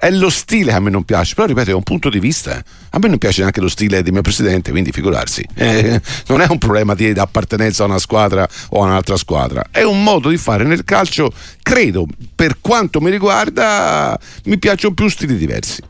È lo stile che a me non piace, però ripeto è un punto di vista, a me non piace neanche lo stile del mio presidente, quindi figurarsi eh, non è un problema di appartenenza a una squadra o a un'altra squadra, è un modo di fare nel calcio, credo, per quanto mi riguarda mi piacciono più stili diversi,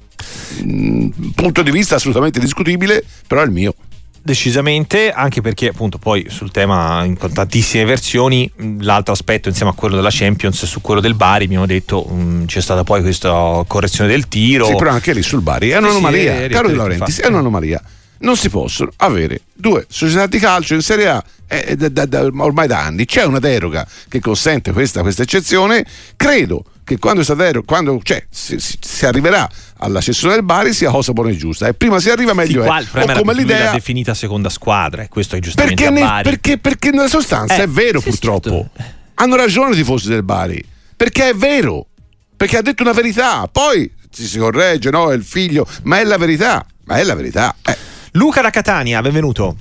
mm, punto di vista assolutamente discutibile, però è il mio. Decisamente, anche perché appunto poi sul tema in tantissime versioni, l'altro aspetto insieme a quello della Champions, su quello del Bari abbiamo detto um, c'è stata poi questa correzione del tiro. Sì, però anche lì sul Bari è un'anomalia, sì, sì, caro De Laurentiis, è un'anomalia. Non si possono avere due società di calcio in Serie A eh, da, da, da, ormai da anni, c'è una deroga che consente questa, questa eccezione, credo che quando, ero, quando cioè, si, si arriverà alla cessione del Bari sia cosa buona e giusta e prima si arriva meglio sì, qua, è o come l'idea definita seconda squadra e questo è giustamente perché, a Bari. Ne, perché, perché nella sostanza eh, è vero sì, purtroppo certo. Hanno ragione i tifosi del Bari perché è vero, perché ha detto una verità, poi si, si corregge no è il figlio, ma è la verità, ma è la verità eh. Luca da Catania, benvenuto.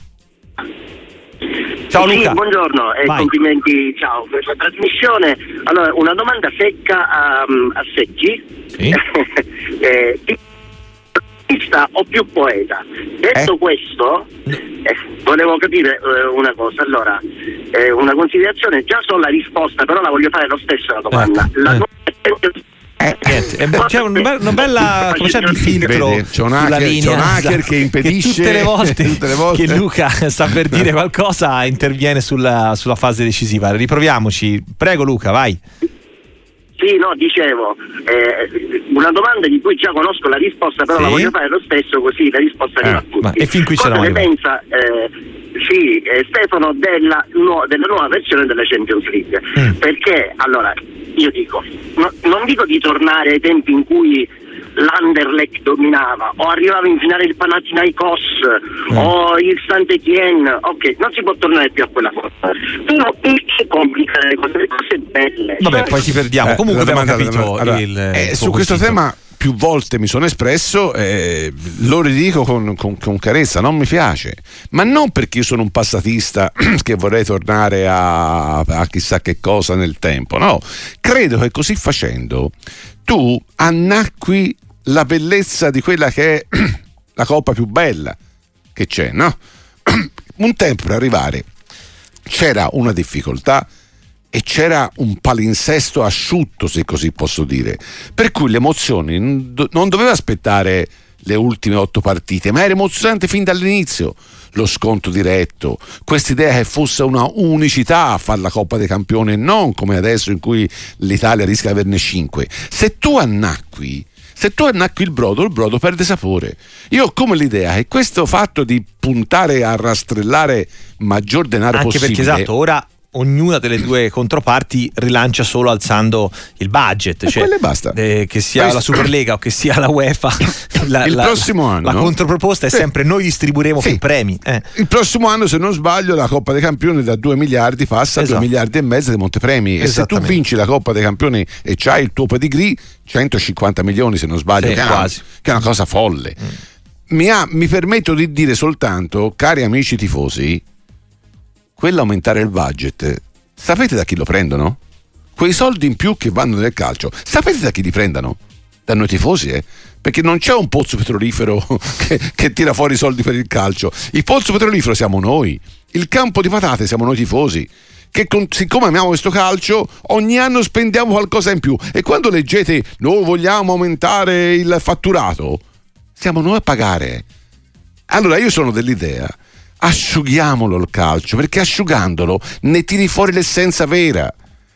Ciao Luca. Sì, buongiorno e vai. Complimenti, ciao per questa trasmissione. Allora, una domanda secca a, a Secchi. Sì. eh, artista o più poeta? Detto eh? questo, eh, volevo capire eh, una cosa. Allora, eh, una considerazione, già so la risposta, però la voglio fare lo stesso la domanda. Eh. La eh. eh, niente, è be- c'è una bella c'è di filtro vede, c'è un hacker, c'è un hacker che impedisce che tutte, le volte tutte le volte che Luca sta per dire qualcosa interviene sulla, sulla fase decisiva. Riproviamoci, prego Luca, vai. Sì, no, dicevo, eh, una domanda di cui già conosco la risposta, però sì, la voglio fare lo stesso, così la risposta arriva eh, a tutti. Ma, e fin qui cosa ne pensa eh, sì, eh, Stefano della, nu- della nuova versione della Champions League? Mm. Perché, allora, io dico, no, non dico di tornare ai tempi in cui l'Anderlecht dominava, o arrivava in finale il Panathinaikos, mm. o il Saint-Étienne, ok, non si può tornare più a quella cosa, però perché complicare le cose, le cose belle? Vabbè, poi ci perdiamo, eh, comunque abbiamo capito allora, il, eh, il su questo sito. Tema più volte mi sono espresso, eh, lo ridico con, con, con carezza, non mi piace, ma non perché io sono un passatista che vorrei tornare a, a chissà che cosa nel tempo, no, credo che così facendo tu annacqui la bellezza di quella che è la coppa più bella che c'è, no? Un tempo per arrivare c'era una difficoltà e c'era un palinsesto asciutto, se così posso dire, per cui le emozioni non doveva aspettare le ultime otto partite, ma era emozionante fin dall'inizio lo scontro diretto, quest'idea che fosse una unicità a fare la Coppa dei Campioni e non come adesso in cui l'Italia rischia di averne cinque. Se tu annacqui, se tu annacqui il brodo, il brodo perde sapore. Io ho come l'idea che questo fatto di puntare a rastrellare maggior denaro anche possibile, perché esatto, ora ognuna delle due controparti rilancia solo alzando il budget, e cioè basta. Eh, che sia Questo... la Superlega o che sia la UEFA la, il la, prossimo la, anno la controproposta è sempre noi distribuiremo sì. i premi eh. Il prossimo anno, se non sbaglio, la Coppa dei Campioni da due miliardi passa esatto. a due miliardi e mezzo di montepremi, e se tu vinci la Coppa dei Campioni e c'hai il tuo pedigree, centocinquanta milioni se non sbaglio, sì, che, quasi. È una, che è una cosa folle. mm. mi, ha, mi permetto di dire soltanto, cari amici tifosi, quell'aumentare il budget, sapete da chi lo prendono? Quei soldi in più che vanno nel calcio, sapete da chi li prendano? Da noi tifosi, eh? Perché non c'è un pozzo petrolifero che, che tira fuori i soldi per il calcio. Il pozzo petrolifero siamo noi, il campo di patate siamo noi tifosi, che con, siccome amiamo questo calcio ogni anno spendiamo qualcosa in più. E quando leggete noi vogliamo aumentare il fatturato, siamo noi a pagare. Allora io sono dell'idea, asciughiamolo il calcio, perché asciugandolo ne tiri fuori l'essenza vera,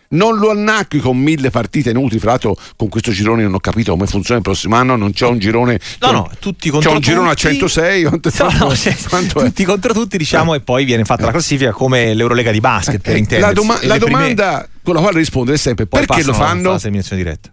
non lo annacchi con mille partite inutili. Fra l'altro con questo girone non ho capito come funziona il prossimo anno, non c'è un girone no con, no tutti contro c'è un tutti. Girone a centosei quanto, no, no, quanto, quanto tutti contro tutti diciamo eh. E poi viene fatta la classifica come l'Eurolega di basket eh, per eh, intendersi. La, doma- la domanda prime... con la quale rispondere sempre poi perché lo fanno?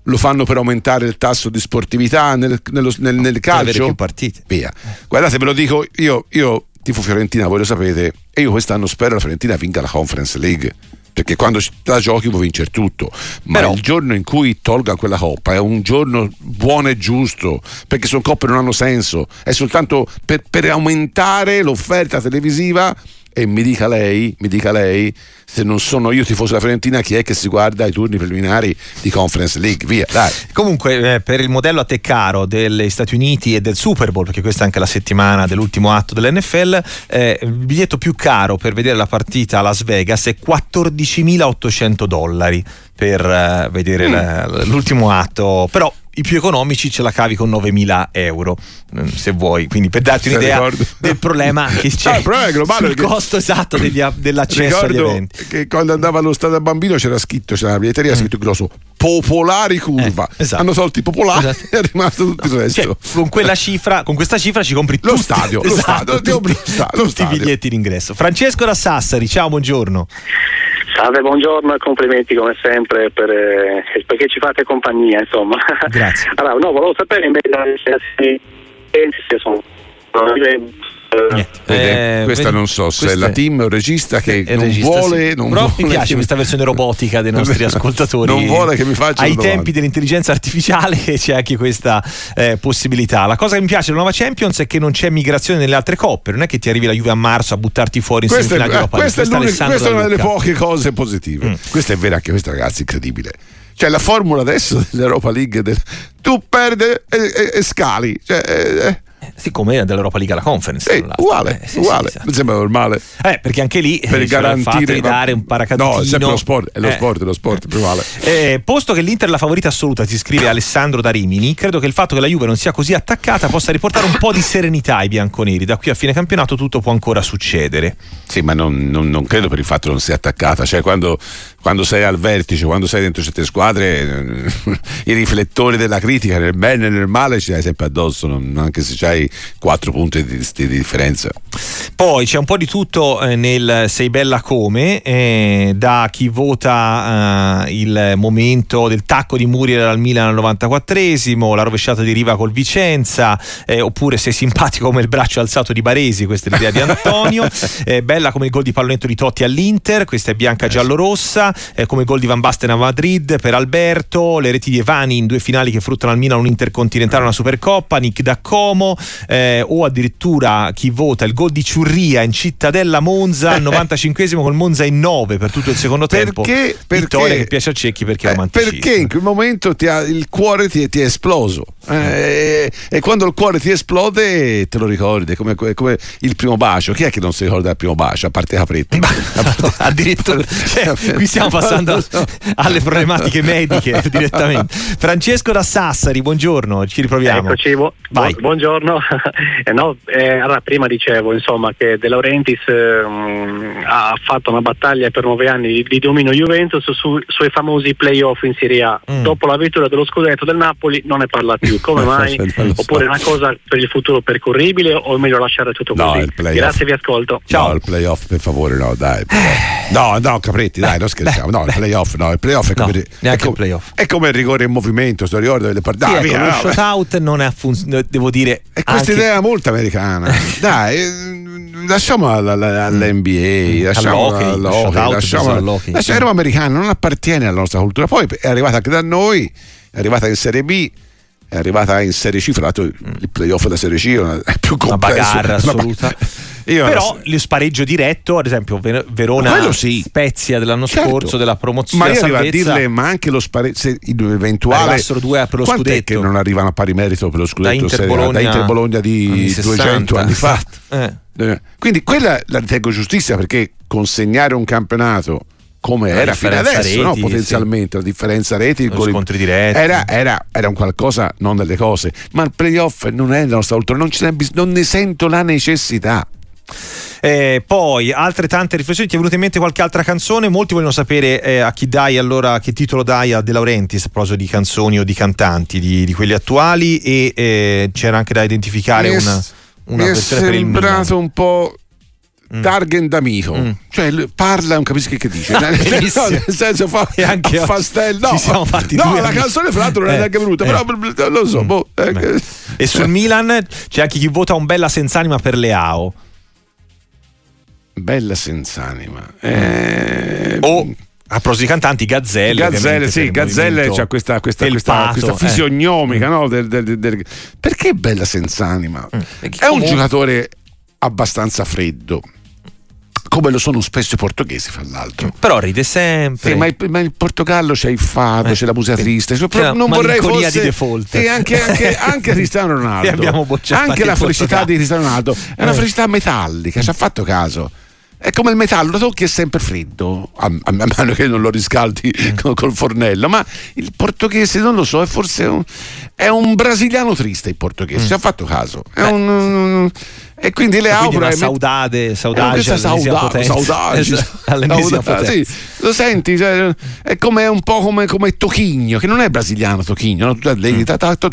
Lo fanno per aumentare il tasso di sportività nel, nello, nel, nel no, calcio più partite. Via, guardate, ve lo dico io, io tifo Fiorentina, voi lo sapete, e io quest'anno spero la Fiorentina vinca la Conference League, perché quando la giochi può vincere tutto, ma però il giorno in cui tolga quella coppa è un giorno buono e giusto, perché sono coppe che non hanno senso, è soltanto per, per aumentare l'offerta televisiva. E mi dica lei, mi dica lei, se non sono io tifoso della Fiorentina, chi è che si guarda ai turni preliminari di Conference League? Via, dai. Comunque, eh, per il modello a te caro degli Stati Uniti e del Super Bowl, perché questa è anche la settimana dell'ultimo atto dell'N F L, eh, il biglietto più caro per vedere la partita a Las Vegas è quattordicimilaottocento dollari per eh, vedere mm. la, l'ultimo atto, però i più economici ce la cavi con novemila euro se vuoi, quindi per darti un'idea del problema che c'è, ah, il problema è globale, sul costo esatto degli, dell'accesso agli eventi. Che quando andavo allo stadio bambino c'era scritto, c'era la biglietteria mm. scritto in grosso Popolari Curva, eh, esatto. Hanno tolto i popolari, esatto. È rimasto tutto no, il resto, cioè, con quella cifra, con questa cifra ci compri lo tutti, stadio, esatto, lo stadio, tutti, lo stadio, tutti i biglietti d'ingresso. Francesco da Sassari, ciao, buongiorno. Salve, buongiorno e complimenti come sempre per, eh, perché ci fate compagnia, insomma. Grazie. Allora, no, volevo sapere invece se, se sono... Eh, eh, questa vedi, non so se è la team o il regista che il non regista, vuole, sì. non però vuole mi piace che... questa versione robotica dei nostri ascoltatori, non vuole che mi faccia ai tempi domanda. Dell'intelligenza artificiale c'è anche questa eh, possibilità. La cosa che mi piace della nuova Champions è che non c'è migrazione nelle altre coppe, non è che ti arrivi la Juve a marzo a buttarti fuori in semifinale eh, Europa. Questa, questa, questa è una delle poche cose positive. mm. Questa è vera anche questa, ragazzi, incredibile. Cioè la formula adesso dell'Europa League del... tu perdi e, e, e scali, cioè eh, Siccome dell'Europa League alla Conference, sì, uguale, eh, sì, uguale. Sì, esatto. Mi sembra normale, eh, perché anche lì per garantire di dare un paracadutino. No, è sempre lo sport, è lo eh. sport, è lo sport più male. Eh, posto che l'Inter è la favorita assoluta, ti scrive Alessandro da Rimini, credo che il fatto che la Juve non sia così attaccata possa riportare un po' di serenità ai bianconeri. Da qui a fine campionato tutto può ancora succedere. Sì, ma non, non, non credo per il fatto che non sia attaccata, cioè quando, quando sei al vertice, quando sei dentro certe squadre, i riflettori della critica nel bene e nel male ci dai sempre addosso, non, anche se c'hai quattro punti di, di differenza. Poi c'è un po' di tutto eh, nel Sei Bella Come, eh, da chi vota eh, il momento del tacco di Muriel al Milan al novantaquattresimo, la rovesciata di Riva col Vicenza, eh, oppure sei simpatico come il braccio alzato di Baresi, questa è l'idea di Antonio, eh, bella come il gol di pallonetto di Totti all'Inter, questa è bianca giallorossa, eh, come il gol di Van Basten a Madrid per Alberto, le reti di Evani in due finali che fruttano al Milan un intercontinentale e una Supercoppa, Nick da Como. Eh, o addirittura chi vota il gol di Ciurria in Cittadella Monza al novantacinquesimo col Monza in nove per tutto il secondo tempo, perché, perché vittoria che piace a Cecchi perché eh, romanticista, perché in quel momento ti ha, il cuore ti, ti è esploso, eh, mm. e quando il cuore ti esplode te lo ricordi, come, come il primo bacio. Chi è che non si ricorda il primo bacio, a parte Capretti? Addirittura, cioè, qui stiamo passando alle problematiche mediche direttamente. Francesco da Sassari, buongiorno, ci riproviamo. Eccoci, bu- Vai. buongiorno Eh no, eh, allora prima dicevo insomma che De Laurentiis eh, mh, ha fatto una battaglia per nove anni di, di dominio Juventus su, sui famosi playoff in Serie A. mm. Dopo la vittoria dello scudetto del Napoli non ne parla più, come mai? Oppure è una cosa per il futuro percorribile o è meglio lasciare tutto così? No, grazie, vi ascolto. Ciao. No, il playoff per favore, no dai, no no Capretti, dai, beh, non scherziamo, beh, no il playoff no il playoff è come, no, è, come, il playoff. È come il rigore in movimento, sto ricordo delle partite, sì, ah, ecco, no, shot out non è funzionato, devo dire. E questa anche... idea è molto americana. Dai, lasciamo alla, alla, all'N B A, lasciamo all'hockey, lasciamo all'hockey. La roba americana non appartiene alla nostra cultura. Poi è arrivata anche da noi, è arrivata in Serie B, è arrivata in Serie C, fra l'altro il playoff della Serie C è più complesso, una bagarra assoluta. Io però lo so. Spareggio diretto, ad esempio Verona sì. Spezia dell'anno certo. scorso della promozione, ma io arrivo a dirle, ma anche lo spareggio eventuale, due per lo scudetto, che non arrivano a pari merito per lo scudetto da Inter Bologna, da Inter Bologna di duecento anni fa, eh. quindi quella la ritengo giustissima, perché consegnare un campionato come la era fino adesso, reti, no? Potenzialmente sì. La differenza reti, i scontri diretti era, era, era un qualcosa, non delle cose, ma il playoff non è la nostra cultura, non, non ne sento la necessità. Eh, poi altre tante riflessioni. Ti è venuta in mente qualche altra canzone? Molti vogliono sapere eh, a chi dai, allora che titolo dai a De Laurentiis a proposito di canzoni o di cantanti di, di quelli attuali, e eh, c'era anche da identificare mi una, una mi versione per il Milan. È sembrato un po' Targen d'amico, mm. cioè parla, non capisco che dice, ah, no, nel senso fa anche fastello. No, no la canzone fra l'altro non eh, è neanche venuta, eh. però lo so. Mm. Boh, eh. E sul Milan c'è anche chi vota un bella senz'anima per Leao. Bella senz'anima eh... o oh, a proposito di cantanti Gazzelle Gazzelle sì Gazzelle c'ha questa questa, questa, questa fisionomica eh. no? del, del, del... perché bella senz'anima mm. è un giocatore abbastanza freddo, come lo sono spesso i portoghesi fra l'altro, però ride sempre, eh, ma, il, ma il Portogallo c'è il fado, eh, c'è la musica triste, cioè, non vorrei fosse di default. E anche, anche, anche Cristiano Ronaldo anche la felicità di Cristiano Ronaldo è eh. una felicità metallica, ci ha fatto caso, è come il metallo, lo tocchi è sempre freddo, a, a, a meno che non lo riscaldi mm. col, col fornello, ma il portoghese non lo so, è forse un, è un brasiliano triste il portoghese, mm. ci ha fatto caso, è Beh, un sì. e quindi le augure saudade saudade saudade saudade sì, lo senti, cioè, è come un po' come, come Tochigno, che non è brasiliano Tochigno, no? mm.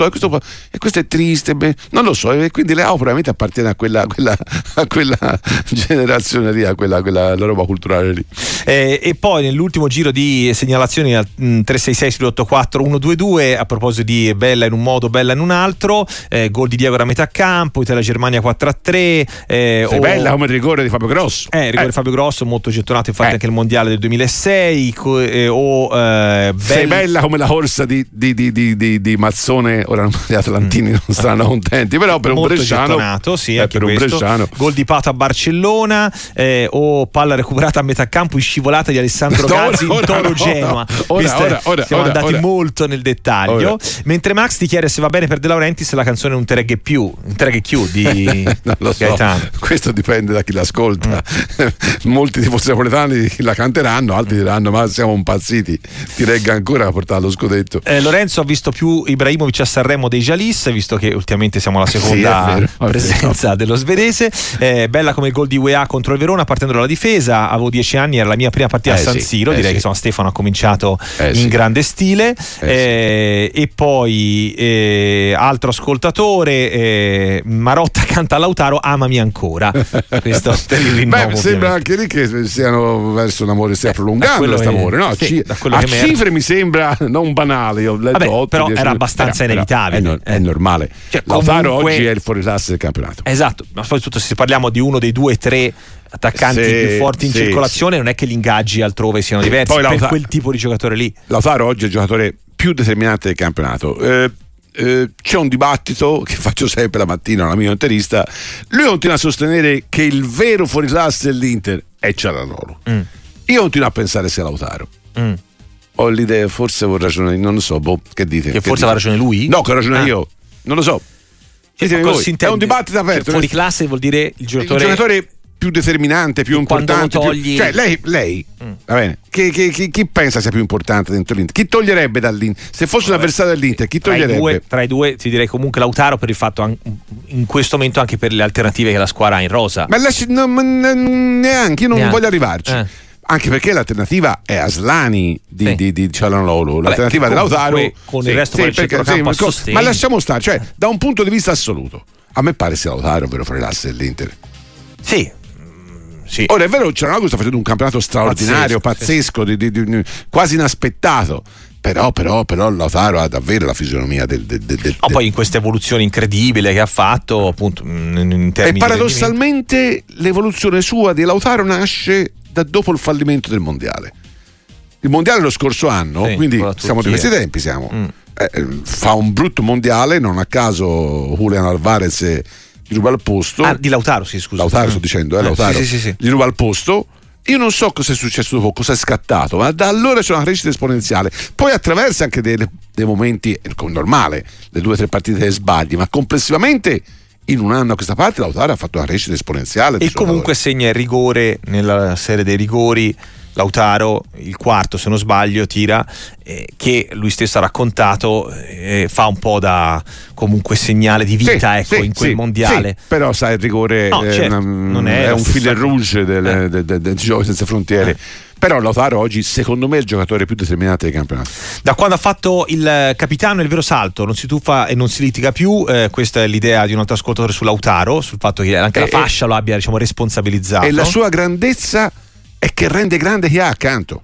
questo, e questo è triste, beh, non lo so, e quindi le augure probabilmente appartiene a quella, quella, a quella generazione lì, a quella, quella la roba culturale lì. Eh, e poi nell'ultimo giro di segnalazioni al tre sei sei otto quattro uno due due a proposito di bella in un modo bella in un altro, eh, gol di Diego da metà campo, Italia Germania quattro a tre. Eh, Sei o... bella come il rigore di Fabio Grosso, eh, il rigore eh. di Fabio Grosso molto gettonato, infatti eh. anche il mondiale del duemilasei sei co- eh, o eh, bell- sei bella come la corsa di, di, di, di, di, di Mazzone. Ora gli atlantini mm. non saranno contenti, però per molto un bresciano, sì, eh, per un bresciano. Gol di Pato a Barcellona, eh, o palla recuperata a metà campo in scivolata di Alessandro Gazzi in Toro Genoa. Siamo andati molto nel dettaglio, ora. Mentre Max ti chiede se va bene per De Laurentiis la canzone Un Tereghe Più, Un Tereghe Chiù di non lo so. Gaetano. Questo dipende da chi l'ascolta. Mm. Molti tifosi napoletani la canteranno, altri diranno ma siamo impazziti, ti regga ancora a portare lo scudetto. Eh, Lorenzo ha visto più Ibrahimovic a Sanremo dei Jalisse, visto che ultimamente siamo alla seconda sì, è vero, presenza no. dello svedese. Eh, bella come il gol di U E A contro il Verona partendo dalla difesa, avevo dieci anni, era la mia prima partita eh, a San Siro, sì, direi eh, che insomma, Stefano ha cominciato eh, in sì. grande stile. Eh, eh, sì. E poi eh, altro ascoltatore, eh, Marotta canta Lautaro Amami ancora. Questo per il rinnovo. Beh, sembra anche lì che siano verso un amore, stia eh, prolungando questo amore, no? Sì, a che mi cifre era. Mi sembra non banale, io ho letto Vabbè, otto, però era abbastanza era, inevitabile. È, no, è normale. Cioè, Lautaro comunque... oggi è il fuoriclasse del campionato. Esatto, ma soprattutto se parliamo di uno dei due tre attaccanti sì, più forti in sì, circolazione, sì. non è che gli ingaggi altrove siano diversi. Poi, per Lautaro, quel tipo di giocatore lì. Lautaro oggi è il giocatore più determinante del campionato. Eh, Eh, c'è un dibattito che faccio sempre la mattina, un amico interista, lui continua a sostenere che il vero fuoriclasse dell'Inter è Cialanoglu. Mm. Io continuo a pensare sia Lautaro. Mm. Ho l'idea, forse ho ragione, non lo so, boh, che dite? Che, che forse ha ragione lui? No, che ho ragione ah. io, non lo so. Cioè, è un dibattito aperto. Fuoriclasse vuol dire il giocatore, il giocatore più determinante, più importante. Togli... Più... Cioè, lei, lei mm. va bene. Che, che, che, chi pensa sia più importante dentro l'Inter? Chi toglierebbe dall'Inter? Se fosse un avversario dell'Inter, chi toglierebbe? Tra i due, tra i due ti direi comunque Lautaro, per il fatto in questo momento anche per le alternative che la squadra ha in rosa. Ma lasci, no, neanche, io non neanche. voglio arrivarci. Eh. Anche perché l'alternativa è Aslani di, sì. di, di Cialanoglu, l'alternativa Vabbè, con, di Lautaro con sì, il resto sì, del centrocampo sì, a sostegno. Ma lasciamo stare, cioè da un punto di vista assoluto, a me pare sia Lautaro vero fuorilasse dell'Inter. Sì. Sì. Ora è vero, Cialanoglu sta facendo un campionato straordinario, pazzesco, pazzesco sì. di, di, di, quasi inaspettato. Però, però, però Lautaro ha davvero la fisionomia del. del, del, del oh, poi in questa evoluzione incredibile che ha fatto, appunto. In e paradossalmente l'evoluzione sua di Lautaro nasce da dopo il fallimento del mondiale. Il mondiale lo scorso anno, sì, quindi siamo di questi tempi. Siamo. Mm. Eh, fa un brutto mondiale, non a caso Julian Alvarez gli ruba il posto. Ah, di Lautaro, sì, scusa. Lautaro, sto dicendo, eh, eh, Lautaro. Sì, sì, sì. Gli ruba il posto. Io non so cosa è successo dopo, cosa è scattato, ma da allora c'è una crescita esponenziale. Poi attraversa anche dei, dei momenti, come normale, le due o tre partite che sbagli, ma complessivamente in un anno a questa parte Lautaro ha fatto una crescita esponenziale. E comunque segna il rigore nella serie dei rigori. Lautaro, il quarto se non sbaglio, tira eh, che lui stesso ha raccontato eh, fa un po' da comunque segnale di vita sì, ecco sì, in quel sì, mondiale sì, però sai il rigore no, è, certo, una, non è, è un fil rouge del, eh. del, del, del gioco senza frontiere eh. Però Lautaro oggi secondo me è il giocatore più determinante del campionato. Da quando ha fatto il capitano il vero salto, non si tuffa e non si litiga più, eh, questa è l'idea di un altro ascoltatore su Lautaro, sul fatto che anche e, la fascia lo abbia diciamo responsabilizzato, e la sua grandezza è che rende grande chi ha accanto.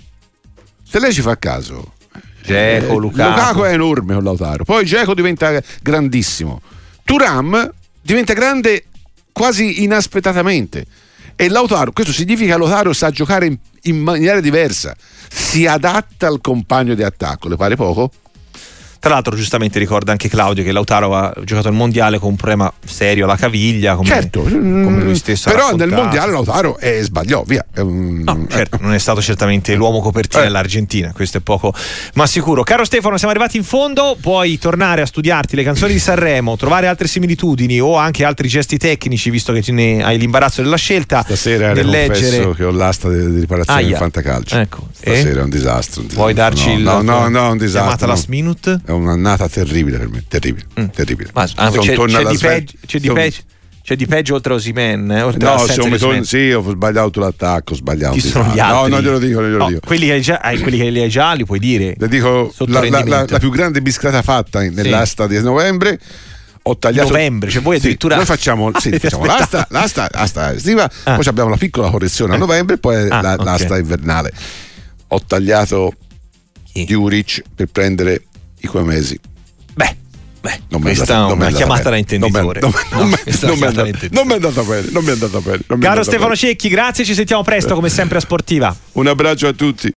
Se lei ci fa caso, Dzeko, Lukaku. Lukaku è enorme con Lautaro, poi Dzeko diventa grandissimo, Thuram diventa grande quasi inaspettatamente, e Lautaro, questo significa che Lautaro sa giocare in, in maniera diversa, si adatta al compagno di attacco. Le pare poco? Tra l'altro giustamente ricorda anche Claudio che Lautaro ha giocato al mondiale con un problema serio alla caviglia, come, certo, come lui stesso ha raccontato. Però nel mondiale Lautaro eh, sbagliò, via. No, certo, non è stato certamente l'uomo copertina eh. dell'Argentina, questo è poco ma sicuro. Caro Stefano, siamo arrivati in fondo, puoi tornare a studiarti le canzoni di Sanremo, trovare altre similitudini o anche altri gesti tecnici, visto che ne hai l'imbarazzo della scelta. Stasera nel leggere... che ho l'asta di riparazione ah, yeah. in Fantacalcio. Ecco. Stasera è un disastro. Puoi darci no, il no, no, no, un disastro, chiamata no. last minute? È un'annata terribile per me, terribile, mm. terribile. Ma ah, c'è, c'è, di peggio, c'è, di peggio, c'è di peggio oltre Osimhen. Eh, oltre no, se mi torno, sì, ho sbagliato l'attacco, ho sbagliato. Ci sono gli altri. No, non glielo dico, non glielo no, dico. Quelli che, hai già, eh, quelli che li hai già li puoi dire. Le dico la, la, la, la più grande biscrata fatta nell'asta sì. di novembre. Ho tagliato novembre, cioè voi addirittura sì, noi facciamo, ah, sì, facciamo l'asta, l'asta, l'asta estiva, ah. poi abbiamo la piccola correzione a novembre, poi ah, la, okay. l'asta invernale. Ho tagliato Juric per prendere i Quemesi. Beh, beh non questa è una chiamata da intenditore. Non mi è andata bene, non mi è andata bene. Caro Stefano Cecchi, grazie, ci sentiamo presto come sempre a Sportiva. Un abbraccio a tutti.